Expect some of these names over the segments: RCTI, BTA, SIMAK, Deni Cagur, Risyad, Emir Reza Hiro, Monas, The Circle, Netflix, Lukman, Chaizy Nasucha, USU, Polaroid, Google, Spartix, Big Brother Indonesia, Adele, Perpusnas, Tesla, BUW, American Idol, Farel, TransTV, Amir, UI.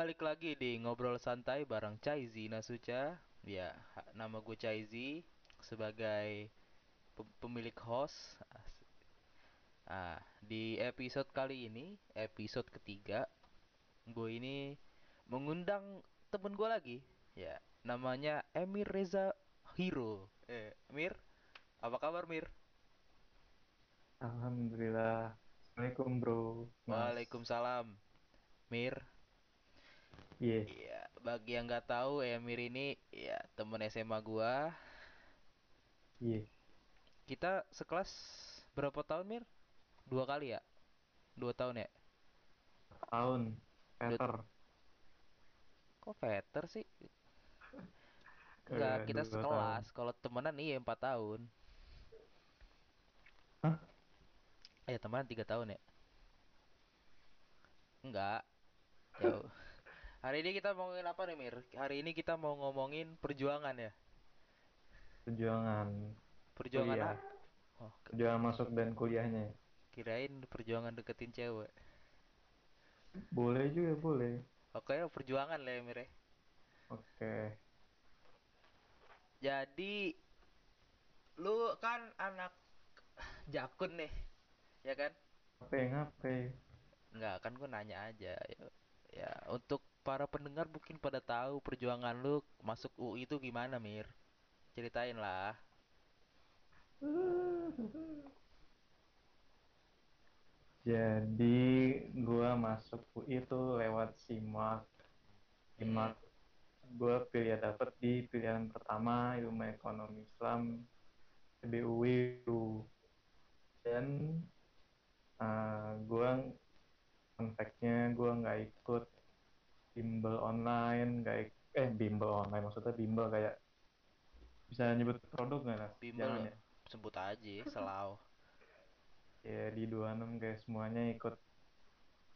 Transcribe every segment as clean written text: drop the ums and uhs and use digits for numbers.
Balik lagi di Ngobrol Santai bareng Chaizy Nasucha. Ya, nama gue Chaizy sebagai pemilik host. Di episode kali ini, episode ketiga, gue ini mengundang temen gue lagi. Ya, namanya Emir Reza Hiro. Mir, apa kabar Mir? Alhamdulillah. Assalamualaikum bro. Waalaikumsalam Mir. Iya, yeah. Bagi yang nggak tahu, Emir ini ya temen SMA gua. Iya. Yeah. Kita sekelas berapa tahun, Mir? 2 kali ya? 2 tahun ya? Tahun. Veter. Kok veter sih? Enggak, kita sekelas. Kalau temenan iya 4 tahun. Hah? Ya temenan 3 tahun ya? Enggak. Jauh. Hari ini kita mau ngomongin apa nih Mir? Hari ini kita mau ngomongin perjuangan ya? Perjuangan kuliah. Perjuangan masuk dan kuliahnya. Kirain perjuangan deketin cewek. Boleh juga, boleh. Oke, perjuangan lah ya Mir. Oke. Jadi lu kan anak jakun nih, ya kan? Ngapain? Enggak, kan gua nanya aja. Ya, untuk para pendengar mungkin pada tahu perjuangan lu masuk UI itu gimana Mir? Ceritain lah. Jadi gua masuk UI itu lewat SIMAK. SIMAK gua pilihan dapet di pilihan pertama Ilmu Ekonomi Islam BUW. Dan gua kontaknya gua nggak ikut bimbel online, bimbel kayak bisa nyebut produk nggak lah? Bimbel, ya? Sebut aja, selalu. Ya di 26 kayak semuanya ikut.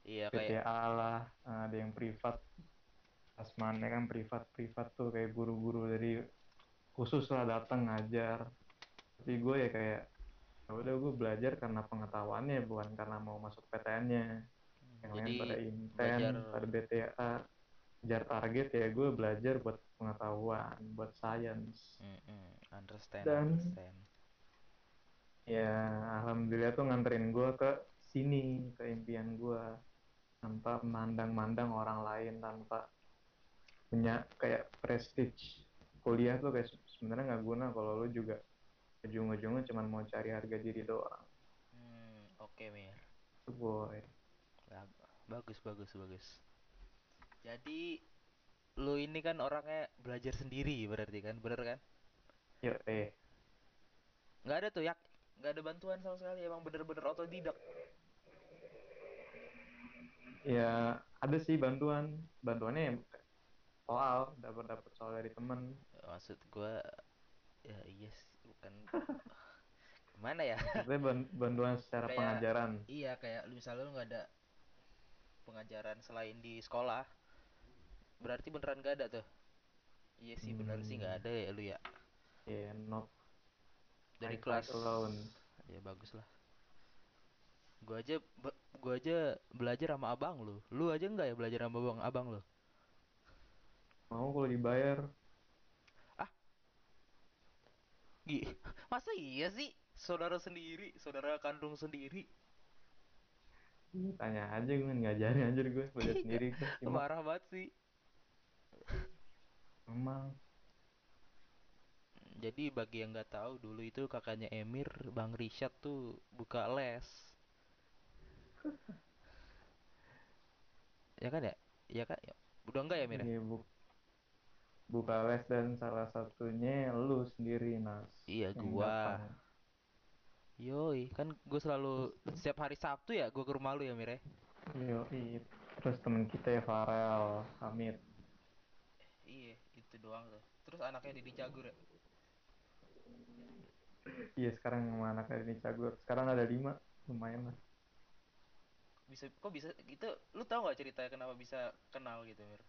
Iya kayak. BTA lah, ada yang privat. Asmannya kan privat tuh kayak guru-guru dari khusus lah datang ngajar. Tapi gue ya kayak, udah gue belajar karena pengetahuannya bukan karena mau masuk PTN-nya. Yang lain pada inten, pada BTA, kejar target ya gue belajar buat pengetahuan, buat science. Understand. Ya alhamdulillah tuh nganterin gue ke sini, ke impian gue, tanpa mandang-mandang orang lain, tanpa punya kayak prestige. Kuliah tuh kayak sebenarnya nggak guna kalau lo juga ujung-ujungnya cuma mau cari harga diri doang. Oke, Mir. Boy. Bagus. Jadi lu ini kan orangnya belajar sendiri berarti kan? Bener kan? Iya. Nggak ada tuh nggak ada bantuan sama sekali, emang bener-bener otodidak. Ya ada sih bantuannya soal, dapat soal dari temen. Maksud gua ya yes, bukan. Gimana ya? Bantuan secara kayak, pengajaran. Iya kayak misalnya lu nggak ada pengajaran selain di sekolah, berarti beneran gak ada tuh? Iya sih, bener sih gak ada ya lu ya. Iya, yeah, not dari I kelas alone. Ya bagus lah. Gua aja belajar sama abang lu. Lu aja nggak ya belajar sama abang lu? Mau kalau dibayar. Masa iya sih? Saudara sendiri, saudara kandung sendiri. Tanya aja, gue ngajarin anjir, gue belajar sendiri. Marah banget sih. Emang. Jadi bagi yang nggak tahu, dulu itu kakaknya Emir, Bang Risyad tuh buka les. Ya kan ya? Ya kan? Udah enggak ya Mir? Iya, buka les, dan salah satunya lu sendiri Nas. Iya, gua. Yoi, kan gue selalu setiap hari Sabtu ya gue ke rumah lu ya Mir ya? Yoi, terus temen kita ya Farel, Amir. Iya, itu doang tuh. Terus anaknya Deni Cagur ya? Iya, sekarang sama anaknya Deni Cagur. Sekarang ada 5, lumayan lah. Kok bisa gitu? Lu tau gak ceritanya kenapa bisa kenal gitu Mir?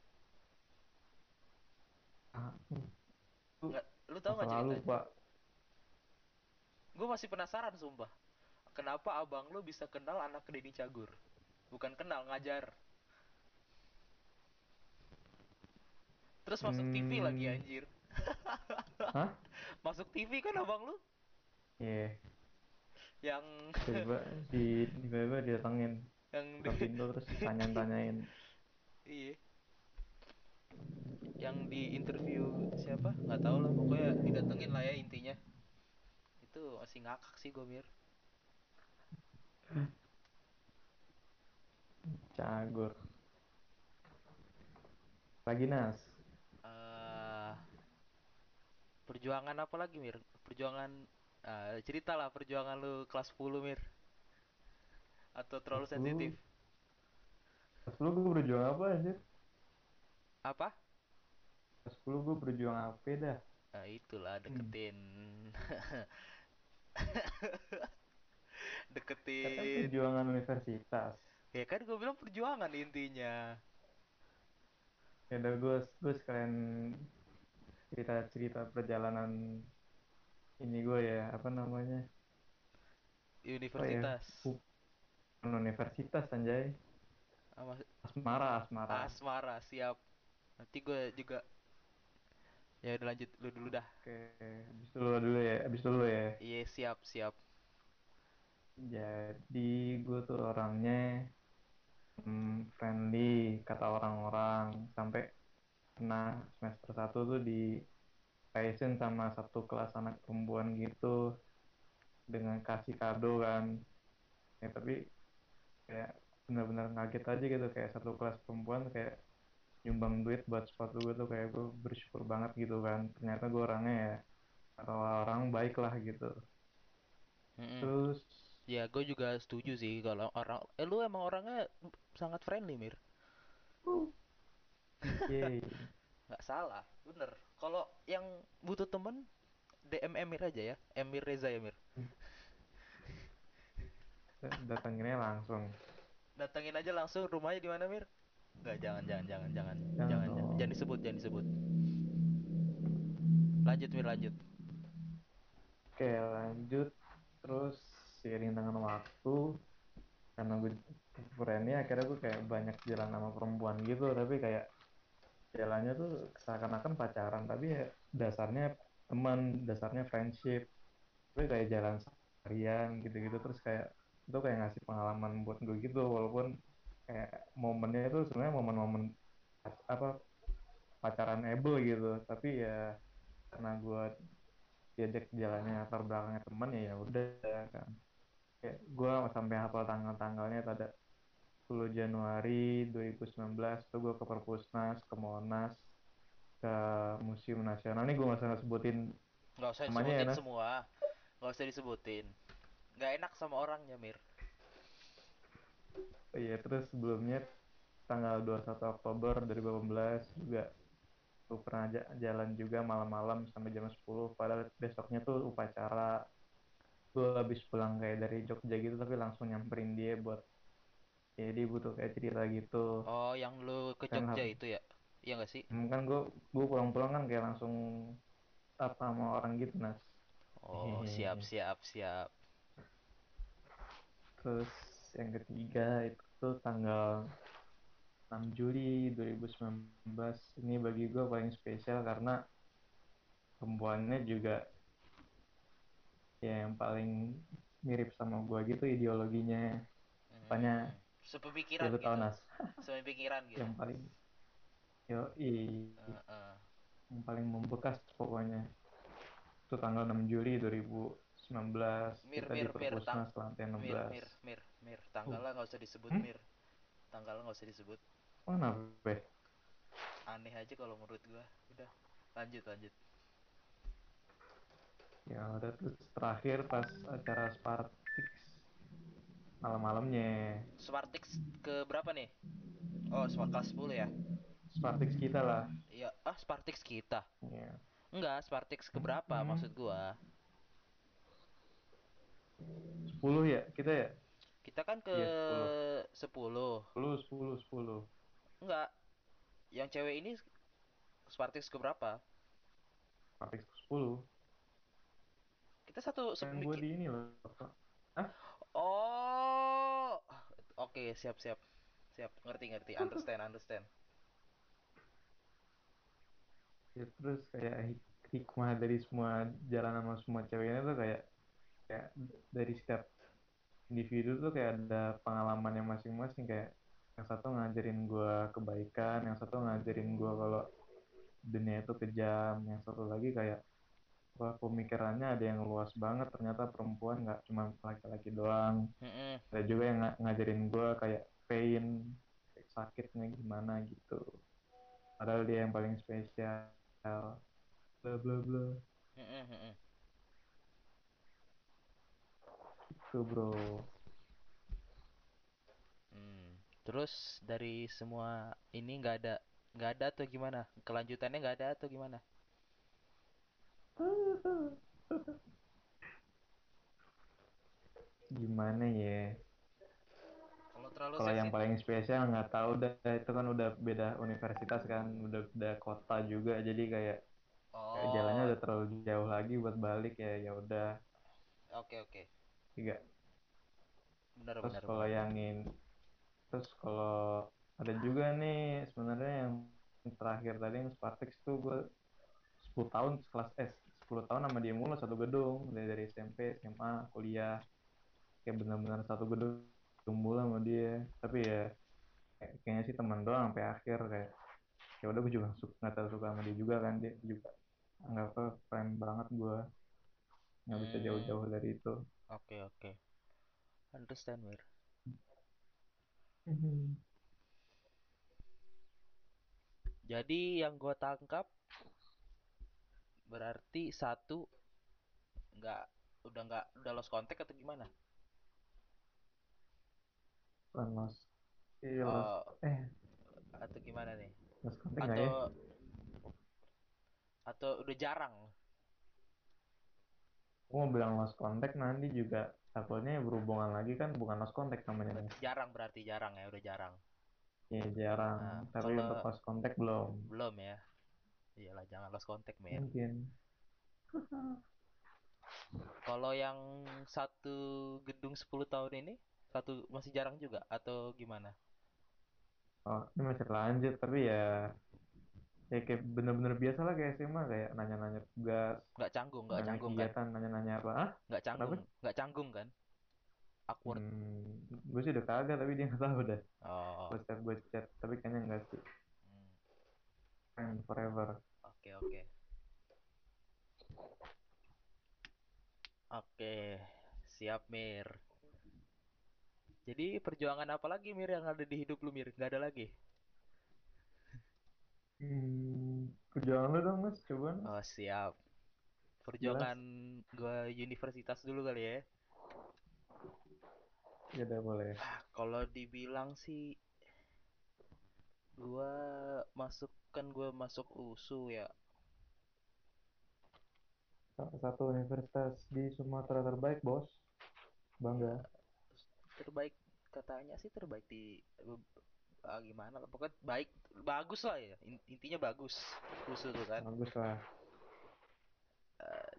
Lu tau gak ceritanya? Lupa. Gue masih penasaran sumpah. Kenapa abang lu bisa kenal anak Deni Cagur? Bukan kenal, ngajar. Terus masuk TV lagi anjir. Hah? Masuk TV kan abang lu? Iya. Yeah. Yang tiba-tiba didatengin. Yang di pintu terus tanyain. Iya. Yang di interview siapa? Enggak tahu lah, pokoknya didatengin lah ya intinya. Itu masih ngakak sih gue, Mir. Cagur. Lagi Nas. Perjuangan apa lagi, Mir? Perjuangan ceritalah perjuangan lu kelas 10, Mir. Atau terlalu sensitif? Kelas 10 gue berjuang apa, anjir? Apa? Kelas 10 gue berjuang apa dah? Nah, itulah deketin. Deketin. Kata perjuangan universitas. Ya kan gue bilang perjuangan intinya. Ya udah, gue sekalian cerita perjalanan ini gue ya, apa namanya? Universitas. Oh ya, universitas anjay. Asmara. Asmara, siap. Nanti gue juga. Ya udah, lanjut lu dulu dah. Oke, abis dulu ya. Iya, siap. Jadi gue tuh orangnya friendly kata orang-orang, sampai pernah semester 1 tuh di passion sama satu kelas anak perempuan gitu dengan kasih kado kan ya, tapi kayak benar-benar kaget aja gitu, kayak satu kelas perempuan kayak nyumbang duit buat sepatu gue tuh, kayak gue bersyukur banget gitu kan. Ternyata gue orangnya ya orang baik lah gitu. Terus ya gue juga setuju sih kalau orang lu emang orangnya sangat friendly, Mir. Okay. Nggak salah, bener. Kalau yang butuh temen DM Emir aja ya, Emir Reza ya, Mir. Datangin aja langsung. Rumahnya di mana, Mir? Nggak, jangan. Jangan disebut. Lanjut, Mir, lanjut. Oke, lanjut. Terus seiring dengan waktu, karena gue friendly, akhirnya gue kayak banyak jalan sama perempuan gitu, tapi kayak jalannya tuh seakan-akan pacaran, tapi ya dasarnya teman, dasarnya friendship. Gue kayak jalan seharian gitu-gitu, terus kayak itu kayak ngasih pengalaman buat gue gitu, walaupun kayak momennya itu sebenarnya momen-momen apa pacaran able gitu, tapi ya karena gue diajak jalannya latar belakangnya teman ya udah kan. Kayak gue sampai hafal tanggal-tanggalnya, ada 10 Januari 2019 tuh gue ke Perpusnas, ke Monas, ke Museum Nasional. Ini gue nggak usah sebutin. Nggak usah disebutin ya, semua. Nggak usah disebutin. Nggak enak sama orangnya, Mir. Oh iya, terus sebelumnya tanggal 21 Oktober 2018 juga gue pernah jalan juga malam-malam sampai jam 10. Padahal besoknya tuh upacara. Gue habis pulang kayak dari Jogja gitu, tapi langsung nyamperin dia buat. Jadi butuh kayak cerita gitu. Oh, yang lu ke Jogja kan, itu ya? Iya nggak sih? Kan gue pulang-pulang kan kayak langsung apa sama orang gitu, Nas. Oh, siap. Terus yang ketiga itu tuh tanggal 6 Juli 2019. Ini bagi gue paling spesial karena perempuannya juga ya yang paling mirip sama gue gitu ideologinya. Banyak sepemikiran gitu. Yang paling yang paling membekas pokoknya. Itu tanggal 6 Juli 2019. Mir, tanggalnya enggak usah disebut, Mir. Tanggalnya enggak usah disebut. Mana, Be? Aneh aja kalau menurut gua. Udah, lanjut. Ya, udah terus terakhir pas acara Spartix malam-malamnya. Spartix ke berapa nih? Oh, kelas 10 ya. Spartix kita lah. Iya, Spartix kita. Iya. Yeah. Enggak, Spartix ke berapa maksud gua? 10 ya, kita ya? Kita kan ke 10. Enggak. Yang cewek ini Spartix ke berapa? Spartix ke 10. Kita satu gua di ini loh, Pak. Hah? Oh, oke, siap, ngerti, understand. Ya, terus kayak hikmah dari semua jalanan sama semua ceweknya tuh kayak dari setiap individu tuh kayak ada pengalamannya masing-masing. Kayak yang satu ngajarin gue kebaikan, yang satu ngajarin gue kalau dunia itu kejam, yang satu lagi kayak wah pemikirannya ada yang luas banget, ternyata perempuan nggak cuma laki-laki doang. Ada juga yang ngajarin gue kayak pain, sakitnya gimana gitu, padahal dia yang paling spesial, bla bla bla. Itu bro. Terus dari semua ini nggak ada atau gimana? Kelanjutannya nggak ada atau gimana? Gimana ya? Kalau yang paling spesial nggak tahu dah, itu kan udah beda universitas kan, udah beda kota juga, jadi kayak, kayak jalannya udah terlalu jauh lagi buat balik ya udah. Oke. Tiga. Benar. Kalau yang ini, terus kalau ada juga nih sebenarnya yang terakhir tadi yang Spartix tuh gue 10 tahun kelas S, 10 tahun sama dia mulu satu gedung dari SMP, SMA, kuliah, kayak benar-benar satu gedung mulu sama dia. Tapi ya kayaknya sih teman doang sampai akhir. Kayak ya udah gue juga nggak terlalu suka sama dia juga kan, dia juga nggak fan banget, gue nggak bisa jauh-jauh dari itu. Oke. Understand mir. Jadi yang gue tangkap berarti satu udah lost contact atau gimana? Atau gimana nih? Atau udah jarang? Gue mau bilang lost contact nanti juga takutnya berhubungan lagi kan, bukan lost contact namanya. Jarang berarti, jarang ya, udah jarang. Iya jarang. Nah, tapi kalau untuk lost contact belum ya. Iyalah jangan lost contact men. Mungkin. Kalau yang satu gedung 10 tahun ini satu masih jarang juga atau gimana? Oh ini masih lanjut tapi ya kayak bener-bener biasa lah kayak SMA, kayak nanya-nanya tugas. Nggak canggung kegiatan, kan? Nanya-nanya apa? Ah? Nggak canggung kan? Awkward. Gue sih udah kagak tapi dia nggak tahu udah. Gue chat tapi kayaknya nggak sih. And forever. Oke, siap Mir. Jadi perjuangan apa lagi Mir yang ada di hidup lu Mir? Nggak ada lagi. Perjuangan lu dong Mas, coba. Oh siap. Perjuangan gue universitas dulu kali ya. Ya udah boleh. Kalau dibilang sih gue masuk USU ya. Satu universitas di Sumatera terbaik bos, bangga. Terbaik katanya sih, terbaik di gimana lah, pokoknya baik, bagus lah ya, intinya bagus USU tuh kan. Bagus lah.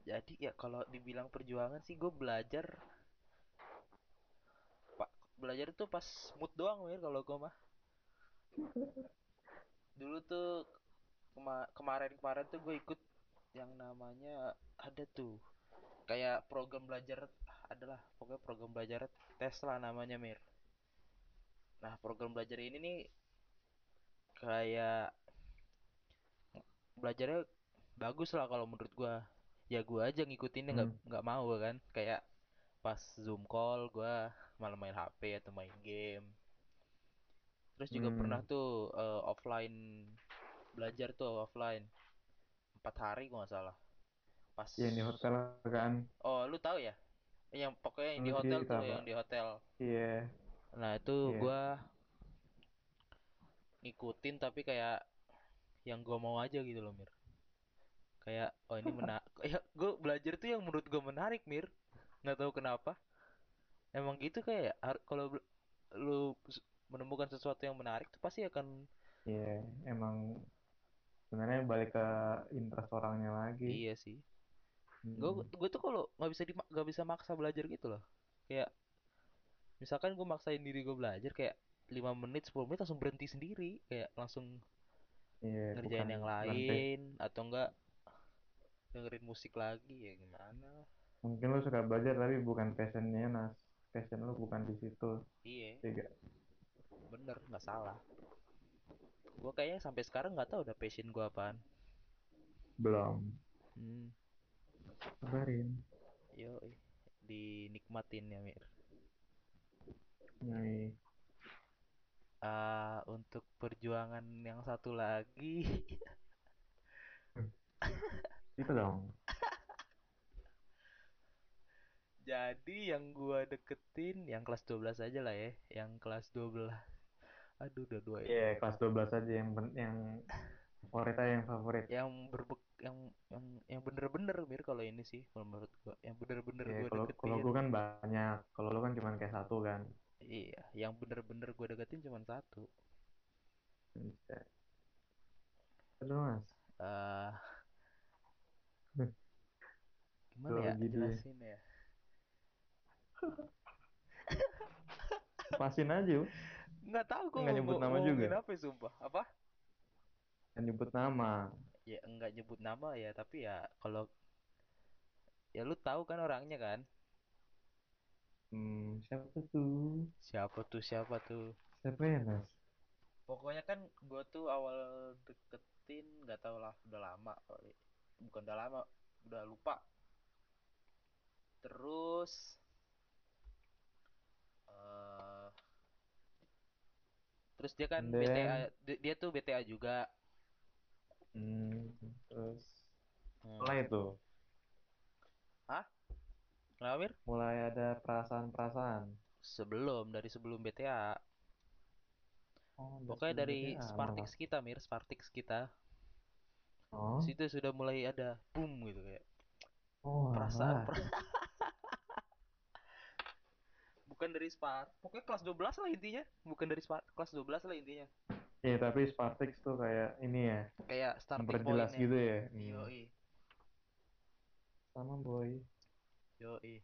Jadi ya kalau dibilang perjuangan sih gue belajar tuh pas mood doang Mir kalau gue mah. Dulu tuh kemarin tuh gue ikut yang namanya ada tuh kayak program belajar adalah pokoknya program belajar Tesla namanya Mir. Nah program belajar ini nih kayak belajarnya bagus lah kalau menurut gue ya, gue aja ngikutinnya nggak mau kan, kayak pas zoom call gue malah main HP atau main game. Terus juga pernah tuh offline, belajar tuh offline 4 hari kalau nggak salah. Pas yang di hotel kan. Oh lu tahu ya? Yang pokoknya yang di hotel tuh, yang di hotel. Iya. Nah itu gue ngikutin tapi kayak yang gue mau aja gitu loh Mir. Kayak oh ini menarik. Ya gue belajar tuh yang menurut gue menarik Mir. Nggak tahu kenapa. Emang gitu kayak kalau lu menemukan sesuatu yang menarik tuh pasti akan emang sebenarnya balik ke interest orangnya lagi. Iya sih. Gue tuh kalau nggak bisa maksa belajar gitu loh, kayak misalkan gue maksain diri gue belajar kayak 5 menit 10 menit langsung berhenti sendiri, kayak langsung Iya, ngerjain yang lain atau enggak dengerin musik lagi ya gimana. Mungkin lo suka belajar tapi bukan passionnya, Nas. Passion lo bukan di situ. Iya. Tiga. Bener, nggak salah. Gue kayaknya sampai sekarang nggak tahu udah passion gue apaan. Belum. Kabarin. Yo, dinikmatin ya Mir. Nih. Untuk perjuangan yang satu lagi itu dong. Jadi yang gua deketin yang kelas 12 aja lah ya, yang kelas 12. Aduh udah 2 ya. Iya, kelas 12 aja yang favorit aja, yang favorit. Yang berbek yang bener-bener Mir kalau ini sih kalau menurut gua, yang bener-bener yeah, gua kalo, deketin. Kalau gua kan banyak, kalau lu kan cuma kayak satu kan. Iya, yang bener-bener gue deketin cuman satu. Aduh mas. Gimana ya jelasin ya? Pasin aja. Nggak tahu gue nyebut nama juga. Kenapa sumpah? Apa? Nggak nyebut nama. Ya nggak nyebut nama ya, tapi ya kalau ya lu tahu kan orangnya kan. Siapa tuh? Siapa ya mas? Pokoknya kan gue tuh awal deketin nggak tau lah, udah lama kali, bukan udah lama, udah lupa. Terus dia kan BTA, dia tuh BTA juga. Terus mulai tuh. Hah? Amir? Mulai ada perasaan-perasaan. Dari sebelum BTA. Pokoknya dari BTA, Spartix apa? Kita, Mir, Spartix kita. Oh. Situ sudah mulai ada boom gitu kayak. Perasaan. Bukan dari Spartix. Pokoknya kelas 12 lah intinya. Iya, tapi Spartix tuh kayak ini ya. Kayak starting point gitu ya. Yoi. Sama boy. Yoi.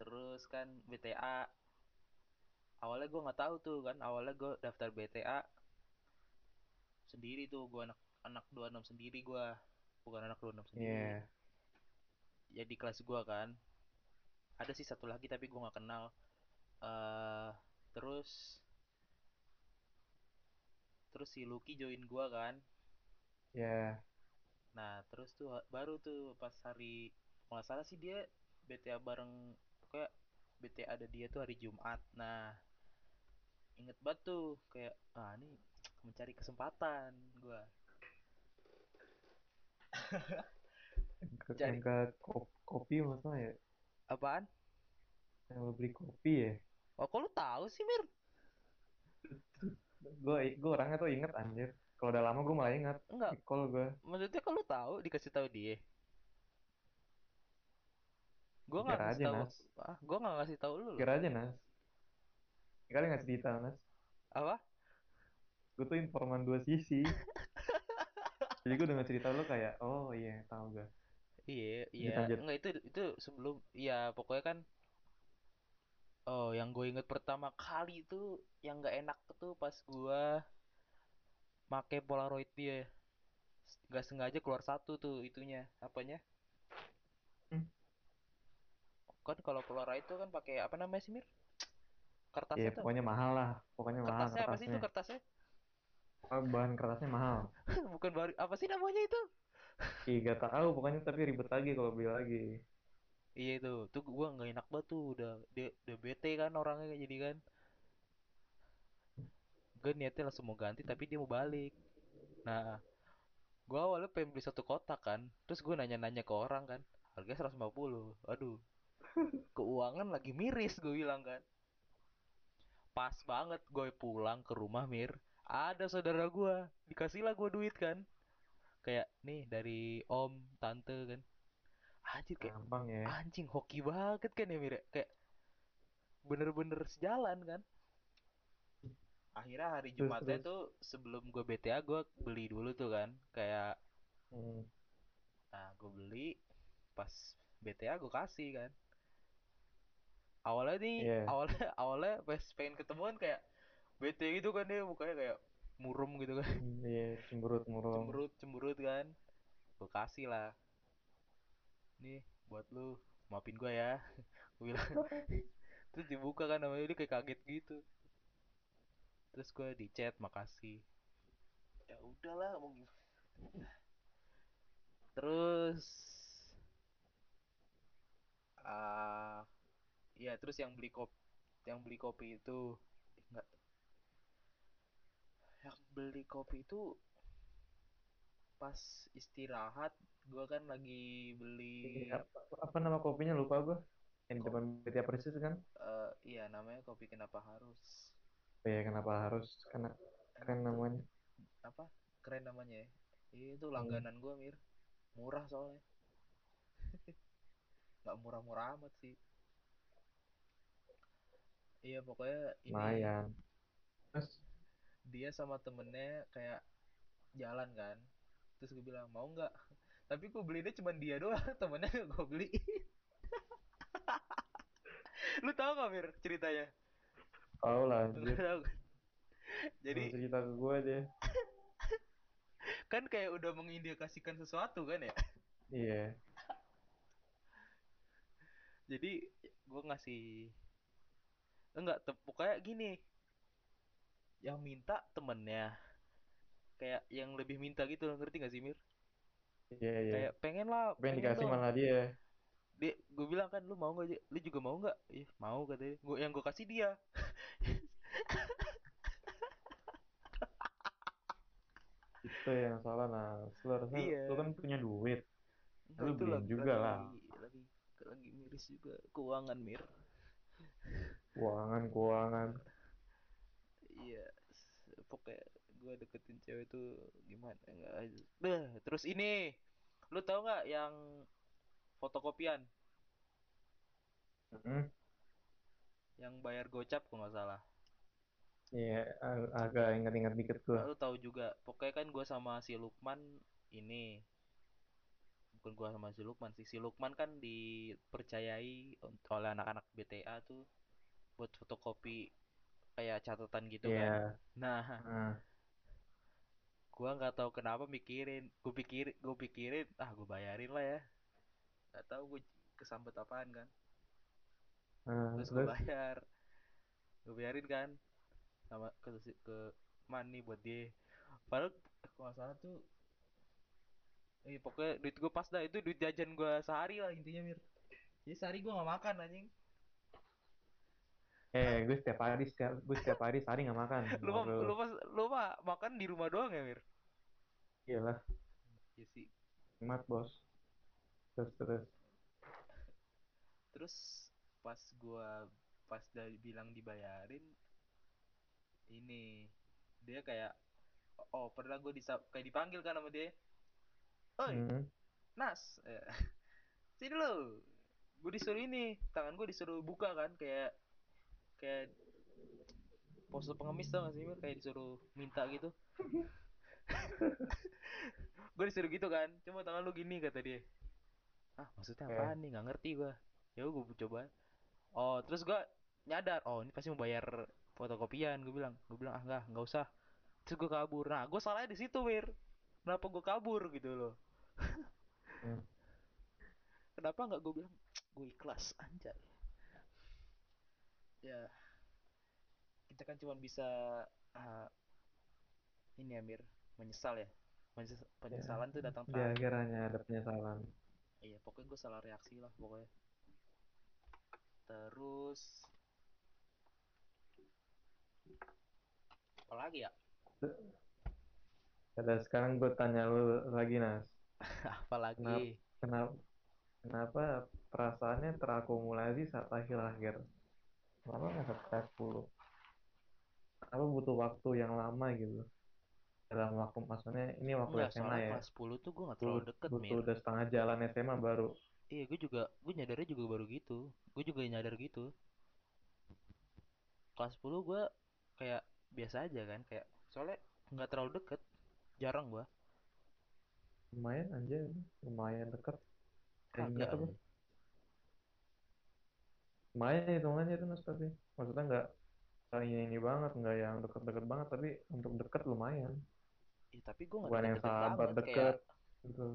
Terus kan BTA. Awalnya gue nggak tahu tuh kan, awalnya gue daftar BTA sendiri tuh, gue anak 26 sendiri, gue bukan anak 26 sendiri. Yeah. Ya di kelas gue kan ada sih satu lagi tapi gue nggak kenal. Terus si Lucky join gue kan. Ya. Yeah. Nah terus tuh baru tuh pas hari kalau nggak salah sih dia BTA bareng, kayak BTA ada dia tuh hari Jumat. Nah inget banget tuh kayak ini mencari kesempatan gua. Yang ke kopi maksudnya ya? Apaan? Yang beli kopi ya? Oh kok lu tahu sih Mir? Gua orangnya tuh inget anjir. Kalau udah lama gua malah inget. Enggak. Kalau gua maksudnya kalau lu tahu dikasih tahu dia. Gue nggak ngasih tahu, gue nggak ngasih tahu lu. Kira aja Nas, kalian ngasih detail Nas. Apa? Gue tuh informan dua sisi. Jadi gue udah ngasih tahu lu kayak, oh iya tahu gak? Iya. Nggak itu sebelum, ya pokoknya kan. Oh yang gue inget pertama kali itu yang nggak enak tuh pas gue pakai Polaroid dia, nggak sengaja keluar satu tuh itunya, apanya? Kan kalau Polaroid itu kan pakai apa namanya sih Mir? Kertasnya tuh. Pokoknya mahal lah. Kertasnya apa sih itu kertasnya? Bahan kertasnya mahal. Bukan baru apa sih namanya itu? Gak tahu pokoknya, tapi ribet lagi kalau beli lagi. Iya itu, tuh gua nggak enak banget tuh, udah bete kan orangnya jadi kan. Gue niatnya langsung mau ganti tapi dia mau balik. Nah, gua awalnya pengen beli satu kotak kan, terus gua nanya-nanya ke orang kan, harganya 150. Aduh. Keuangan lagi miris gue bilang kan. Pas banget gue pulang ke rumah Mir, ada saudara gue, dikasihlah gue duit kan. Kayak nih dari om, tante kan. Anjir kayak gampang ya. Anjing hoki banget kan ya Mir. Kayak bener-bener sejalan kan. Akhirnya hari Jumatnya tuh sebelum gue BTA gue beli dulu tuh kan. Kayak nah gue beli, pas BTA gue kasih kan. Awalnya pengen ketemuan kayak bete gitu kan dia, mukanya kayak murum gitu kan. Iya, cemberut murum. Cemberut kan. Gue kasih lah. Nih buat lu, maafin gue ya. Gue bilang. Terus dibuka kan namanya, dia kayak kaget gitu. Terus gue di chat makasih. Ya udahlah mau gimana. Terus ya terus yang beli kopi itu enggak. Yang beli kopi itu pas istirahat, gua kan lagi beli apa nama kopinya lupa gua. Yang di depan BTA persis kan? Iya namanya kopi kenapa harus. Oh, iya kenapa harus? Karena keren namanya. Apa? Keren namanya ya. Itu langganan gua, Mir. Murah soalnya. Gak murah-murah amat sih. Iya pokoknya ini. Mayan. Terus dia sama temennya kayak jalan kan. Terus gue bilang mau nggak? Tapi gue belinya cuma dia doang, temennya nggak gue beli. Lu tau nggak Mir ceritanya? Tau lah. Jadi cerita ke gue aja. Kan kayak udah mengindikasikan sesuatu kan ya? Iya. Jadi gue ngasih. Enggak, pokoknya gini. Yang minta temennya. Kayak yang lebih minta gitu, ngerti gak sih Mir? Iya. Kayak pengen lah. Pengen dikasih malah dia. Gue bilang kan, lu mau gak? Lu juga mau gak? Iya, mau katanya. Yang gue kasih dia. Itu yang salah, Nas. Lu harusnya, lu kan punya duit. Lu beliin juga lah. Lagi miris juga. Keuangan, Mir. Keuangan. Iya, pokoknya gue deketin cewek itu gimana enggak aja. Terus ini, lu tahu nggak yang fotokopian? Yang bayar gocap kok nggak salah? Iya, agak ingat-ingat dikit gue. Lu tahu juga, pokoknya kan gue sama si Lukman ini. Bukan gue sama si Lukman sih. Si Lukman kan dipercayai oleh anak-anak BTA tuh buat fotokopi kayak catatan gitu kan. Nah. Gue nggak tahu kenapa gue pikirin, gue bayarin lah ya. Nggak tahu gue kesambet apaan kan. Terus gue bayar, gue bayarin kan sama ke money buat dia. Padahal kalau nggak salah tuh. Pokoknya duit gue pas dah, itu duit jajan gue sehari lah intinya Mir. Jadi sehari gue gak makan anjing. Gue setiap hari sehari gak makan. Lu mah makan di rumah doang ya Mir? Iyalah. Iya sih. Mat bos. Terus pas gue dari bilang dibayarin ini dia kayak pernah gue kayak dipanggil kan sama dia. Oi, Nas, sini lo. Gue disuruh ini, tangan gue disuruh buka kan, kayak pose pengemis tau gak sih, kayak disuruh minta gitu. Gue disuruh gitu kan, cuma tangan lu gini kata dia. Maksudnya apaan nih, nggak ngerti gue. Ya gue coba. Terus gue nyadar, ini pasti mau bayar fotokopian. Gue bilang nggak usah. Terus gue kabur. Nah, gue salahnya di situ Mir. Kenapa gue kabur gitu loh. Kenapa nggak gue bilang gue ikhlas anjay. Ya kita kan cuma bisa ini Amir menyesal ya. Penyesalan tuh datang terakhir. Ya akhirnya ada penyesalan. Iya pokoknya gue salah reaksi lah pokoknya. Terus apa lagi ya? Ada sekarang gue tanya lu lagi Nas. Apalagi? Kenapa perasaannya terakumulasi saat akhir-akhir? Kenapa nggak sampai 10? Kenapa butuh waktu yang lama gitu? Dalam waktu maksudnya ini waktu SMA ya? Soalnya 10 tuh gue nggak terlalu deket Mir. Butuh udah setengah jalan SMA baru. Iya gue nyadarnya juga baru gitu. Gue juga nyadar gitu. Kelas 10 gue kayak biasa aja kan kayak soalnya nggak terlalu deket. Jarang gua. Lumayan dekat. Agak. Lumayan hitungannya itu Mas tapi maksudnya nggak ini banget, nggak yang deket-deket banget, tapi untuk deket lumayan. Iya tapi gue nggak deket sahabat banget, deket kayak... gitu.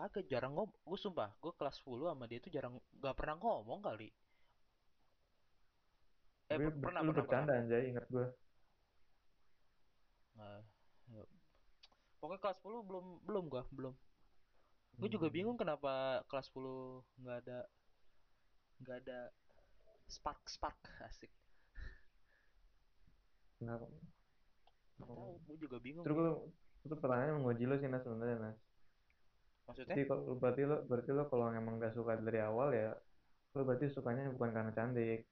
Kagak, jarang ngomong. Gue sumpah, gue kelas 10 sama dia tuh jarang, nggak pernah ngomong kali. Pernah. Bercanda anjay, inget gue. Nah, yuk. Pokoknya kelas 10 belum. Gue juga bingung kenapa kelas 10 nggak ada spark asik. Kenapa? Nggak tahu, gue juga bingung. Terus itu pertanyaannya menguji lo sih Nas sebenarnya Nas. Maksudnya? Berarti lo kalau emang nggak suka dari awal ya, lo berarti sukanya bukan karena cantik,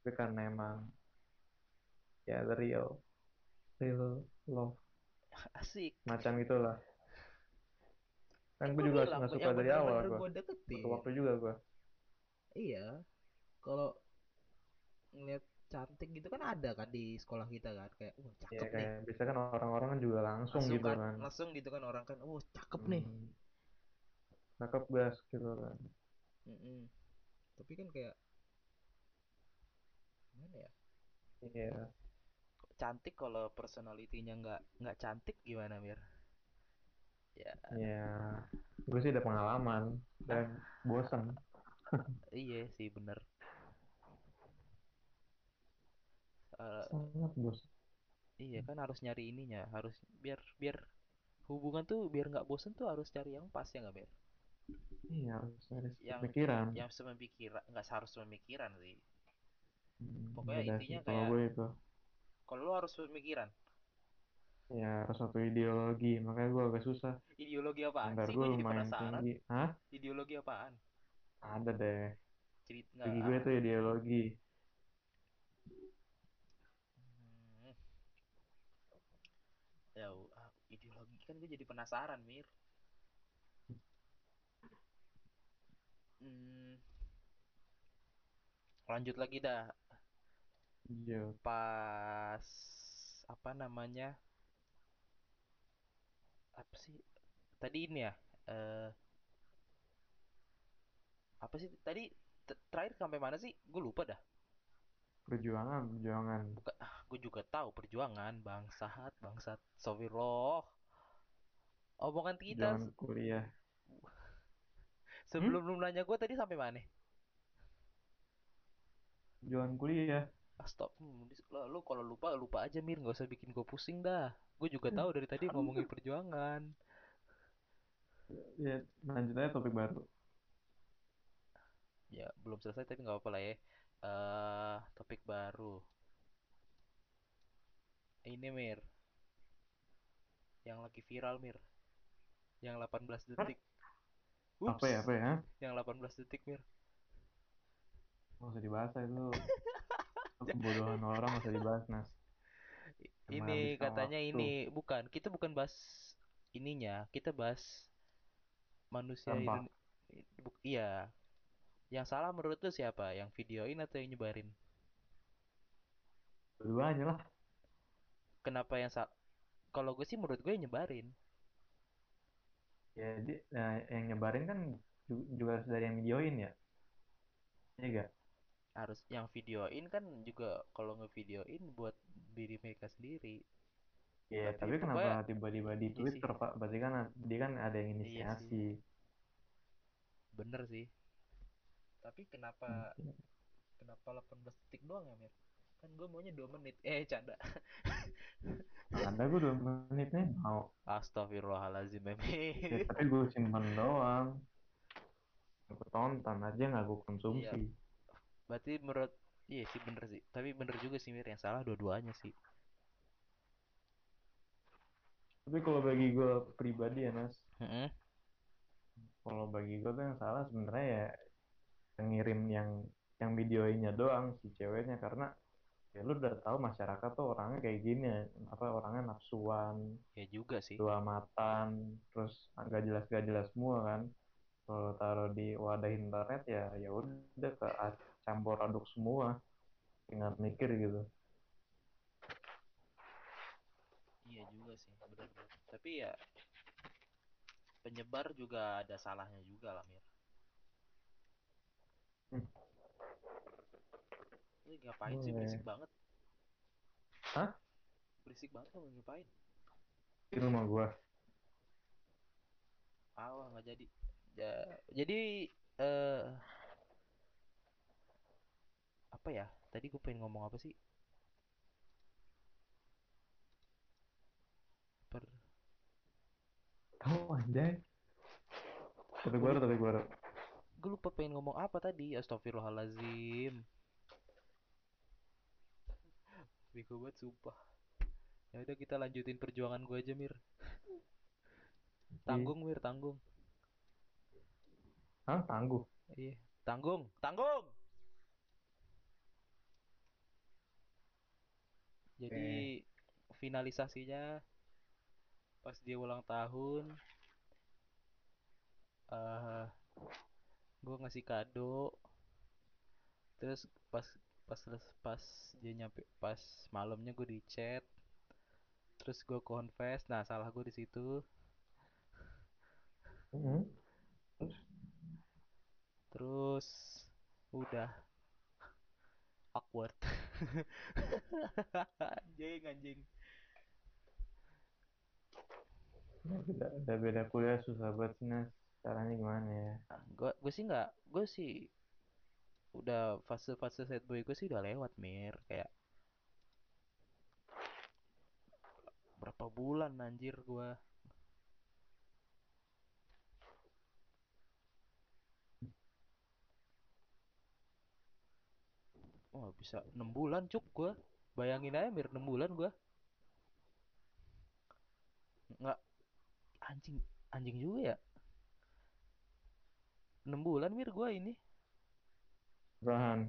tapi karena emang ya the real love. Asik. Macam itulah. Kan gue juga nggak suka dari awal gue. Waktu juga gue. Iya. Kalau ngeliat cantik gitu kan ada kan di sekolah kita kan kayak cakep ya, nih. Biasanya kan orang-orang kan juga langsung gitu kan. Langsung gitu kan orang kan cakep nih. Cakep gas gitu kan. Tapi kan kayak gimana ya? Iya. Cantik kalau personalitinya nggak cantik gimana Mir? Ya. Gue sih udah pengalaman dan bosan. Iya sih bener. Sangat bos. Iya kan harus nyari ininya, harus biar hubungan tuh biar nggak bosan tuh harus cari yang pas ya nggak Mir? Iya harus pemikiran. Yang sepemikiran, nggak harus pemikiran sih. Pokoknya intinya kayak. Kalau lo harus pemikiran. Ya harus satu ideologi, makanya gue agak susah. Ideologi apaan? Bentar sih gue jadi penasaran. Hah? Ideologi apaan? Ada deh. Cerita. Bagi gue itu ideologi. Ya ideologi kan gue jadi penasaran Mir. Lanjut lagi dah. Iya. Pas terakhir sampai mana sih? Gue lupa dah. Perjuangan. Bukan, gue juga tahu perjuangan, bangsat. Sofirullah. Omongan kita. Jangan kuliah. Sebelum nanya gue tadi sampai mana? Jangan kuliah. Stop, lu kalau lupa aja Mir, nggak usah bikin gue pusing dah. Gue juga tahu dari tadi ngomongin perjuangan. Ya lanjut aja topik baru. Ya belum selesai tapi nggak apa-apa lah ya. Topik baru. Ini Mir, yang lagi viral Mir, yang 18 detik. Ups. Apa ya? Yang 18 detik Mir. Nggak usah dibahas itu. Kebodohan orang masih dibahas Nas. Ini katanya ini tuh. Kita bukan bahas ininya, kita bahas manusia ini. Iya. Yang salah menurut lu siapa? Yang videoin atau yang nyebarin? Keduanya lah. Kenapa yang salah? Kalau gue sih menurut gue yang nyebarin. Ya, yang nyebarin kan juga harus dari yang videoin ya. Iya enggak? Harus yang videoin kan juga kalau ngevideoin buat diri mereka sendiri. Iya, tapi kenapa tiba-tiba di Twitter Pak? Berarti kan dia kan ada yang inisiasi. Iya sih. Bener sih. Tapi kenapa 18 detik doang ya Mir? Kan gue maunya 2 menit. Canda. Canda gue 2 menitnya mau. Astagfirullahaladzim Mir. Ya, tapi gue simpen doang. Gue tonton aja nggak gue konsumsi. Iya. Berarti menurut iya sih bener sih, tapi bener juga sih Mir, yang salah dua-duanya sih. Tapi kalau bagi gue pribadi ya Nas, kalau bagi gue tuh yang salah sebenarnya ya pengirim yang videoinnya doang si ceweknya, karena ya lu udah tahu masyarakat tuh orangnya kayak gini, apa orangnya nafsuan ya juga sih, dua matan, terus gak jelas semua kan. Kalau taruh di wadah internet ya udah ke campur aduk semua, tinggal mikir gitu. Iya juga sih, benar. Tapi ya penyebar juga ada salahnya juga lah Mir. Ini ngapain sih, berisik banget. Hah? Berisik banget lo ngapain? Di rumah gua. Awah, nggak jadi. Ya, jadi apa ya? Tadi gua pengen ngomong apa sih? Tahu anjay. Tapi gua. Gue lupa pengen ngomong apa tadi. Astagfirullahalazim. Bego banget sumpah. Ya udah kita lanjutin perjuangan gue aja, Mir. Tanggung, Mir, tanggung. Hah, tangguh? Iya, tanggung. Jadi finalisasinya pas dia ulang tahun, gue ngasih kado. Terus pas dia nyampe, pas malamnya gue di chat. Terus gue confess, nah salah gue di situ. Terus udah awkward. anjing. Beda kuliah susah banget sih, Nas. Caranya gimana ya? Gue sih nggak, gue sih udah fase sad boy gue sih udah lewat, Mir. Kayak berapa bulan anjir gue. Oh bisa 6 bulan cuk gue. Bayangin aja, Mir, 6 bulan gue. Nggak anjing juga ya. 6 bulan, Mir, gue ini. Bahan.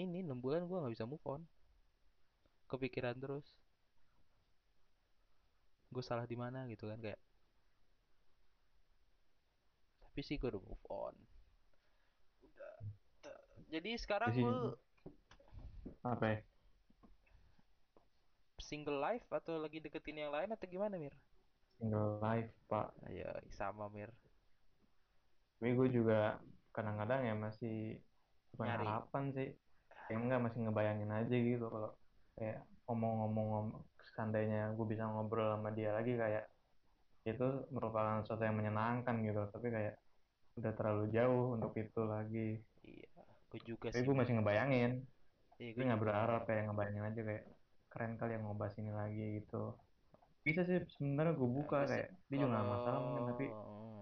Ini 6 bulan gue gak bisa move on. Kepikiran terus. Gue salah di mana gitu kan kayak. Tapi sih gue udah move on. Udah. Jadi sekarang gue apa ya? Single life atau lagi deketin yang lain atau gimana, Mir? Single life, Pak. Iya, sama, Mir. Tapi gue juga kadang-kadang ya masih punya harapan sih. Ya enggak, masih ngebayangin aja gitu. Kalau kayak ngomong-ngomong, seandainya gue bisa ngobrol sama dia lagi, kayak itu merupakan sesuatu yang menyenangkan gitu. Tapi kayak udah terlalu jauh untuk itu lagi. Iya, gue juga sih. Tapi gue masih ngebayangin. Iya, gue nggak berharap, kayak ngebayangin aja kayak keren kali yang ngobrol sini lagi gitu. Bisa sih sebenarnya gue buka kayak dia juga nggak masalah mungkin, tapi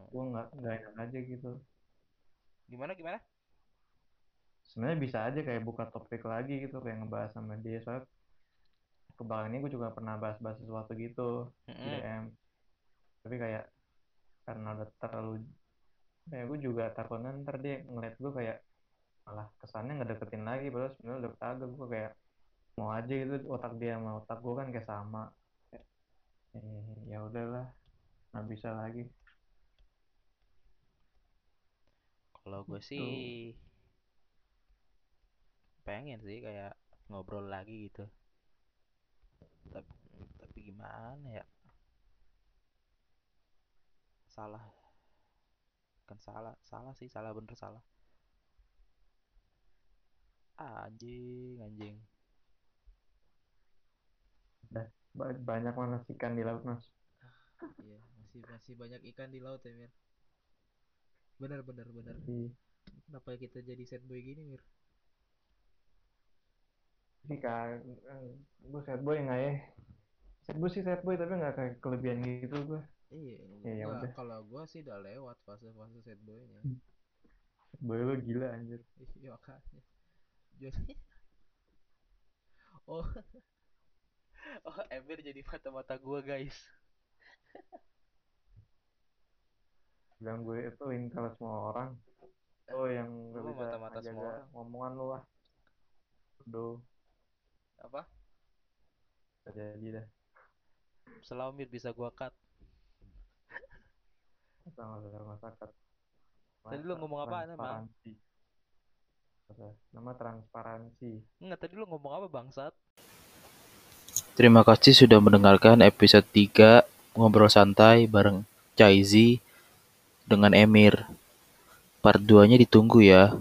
gue nggak enak aja gitu. Gimana? Sebenarnya bisa aja kayak buka topik lagi gitu, kayak ngebahas sama dia. Soalnya kebelakangan ini gue juga pernah bahas-bahas sesuatu gitu DM. Tapi kayak karena udah terlalu, kayak gue juga takutnya ntar dia ngeliat gue kayak malah kesannya ngedeketin lagi, padahal sebenarnya udah kagak. Gue kayak mau aja gitu, otak dia sama otak gue kan kayak sama. Ya udahlah, nggak bisa lagi. Kalau gue sih pengen sih kayak ngobrol lagi gitu. Tapi gimana ya? Salah. Kan salah sih, salah bener salah. Anjing. Nah, banyak banget ikan di laut, Mas. Iya, masih banyak ikan di laut ya, Mir. Benar. Kenapa kita jadi sad boy gini, Mir? Ini kan gue sad boy nggak ya? Sad boy sih sad boy, tapi nggak kayak kelebihan gitu gue. Iya. Kalau gue sih udah lewat fase sad boynya. Sad boy lo gila anjir. Iya makanya. Jadi Emir jadi mata gue, guys. Bilang gue itu intel semua orang. Yang gak bisa mata-mata semua orang. Ngomongan lu lah. Apa? Jadi dah. Selamir bisa gua cut. Sama cut. Tadi lu ngomong apaan, Bang? Nama transparansi. Enggak, tadi lu ngomong apa, Bangsat? Terima kasih sudah mendengarkan episode 3 Ngobrol Santai bareng Chaizy dengan Emir. Part 2-nya ditunggu ya.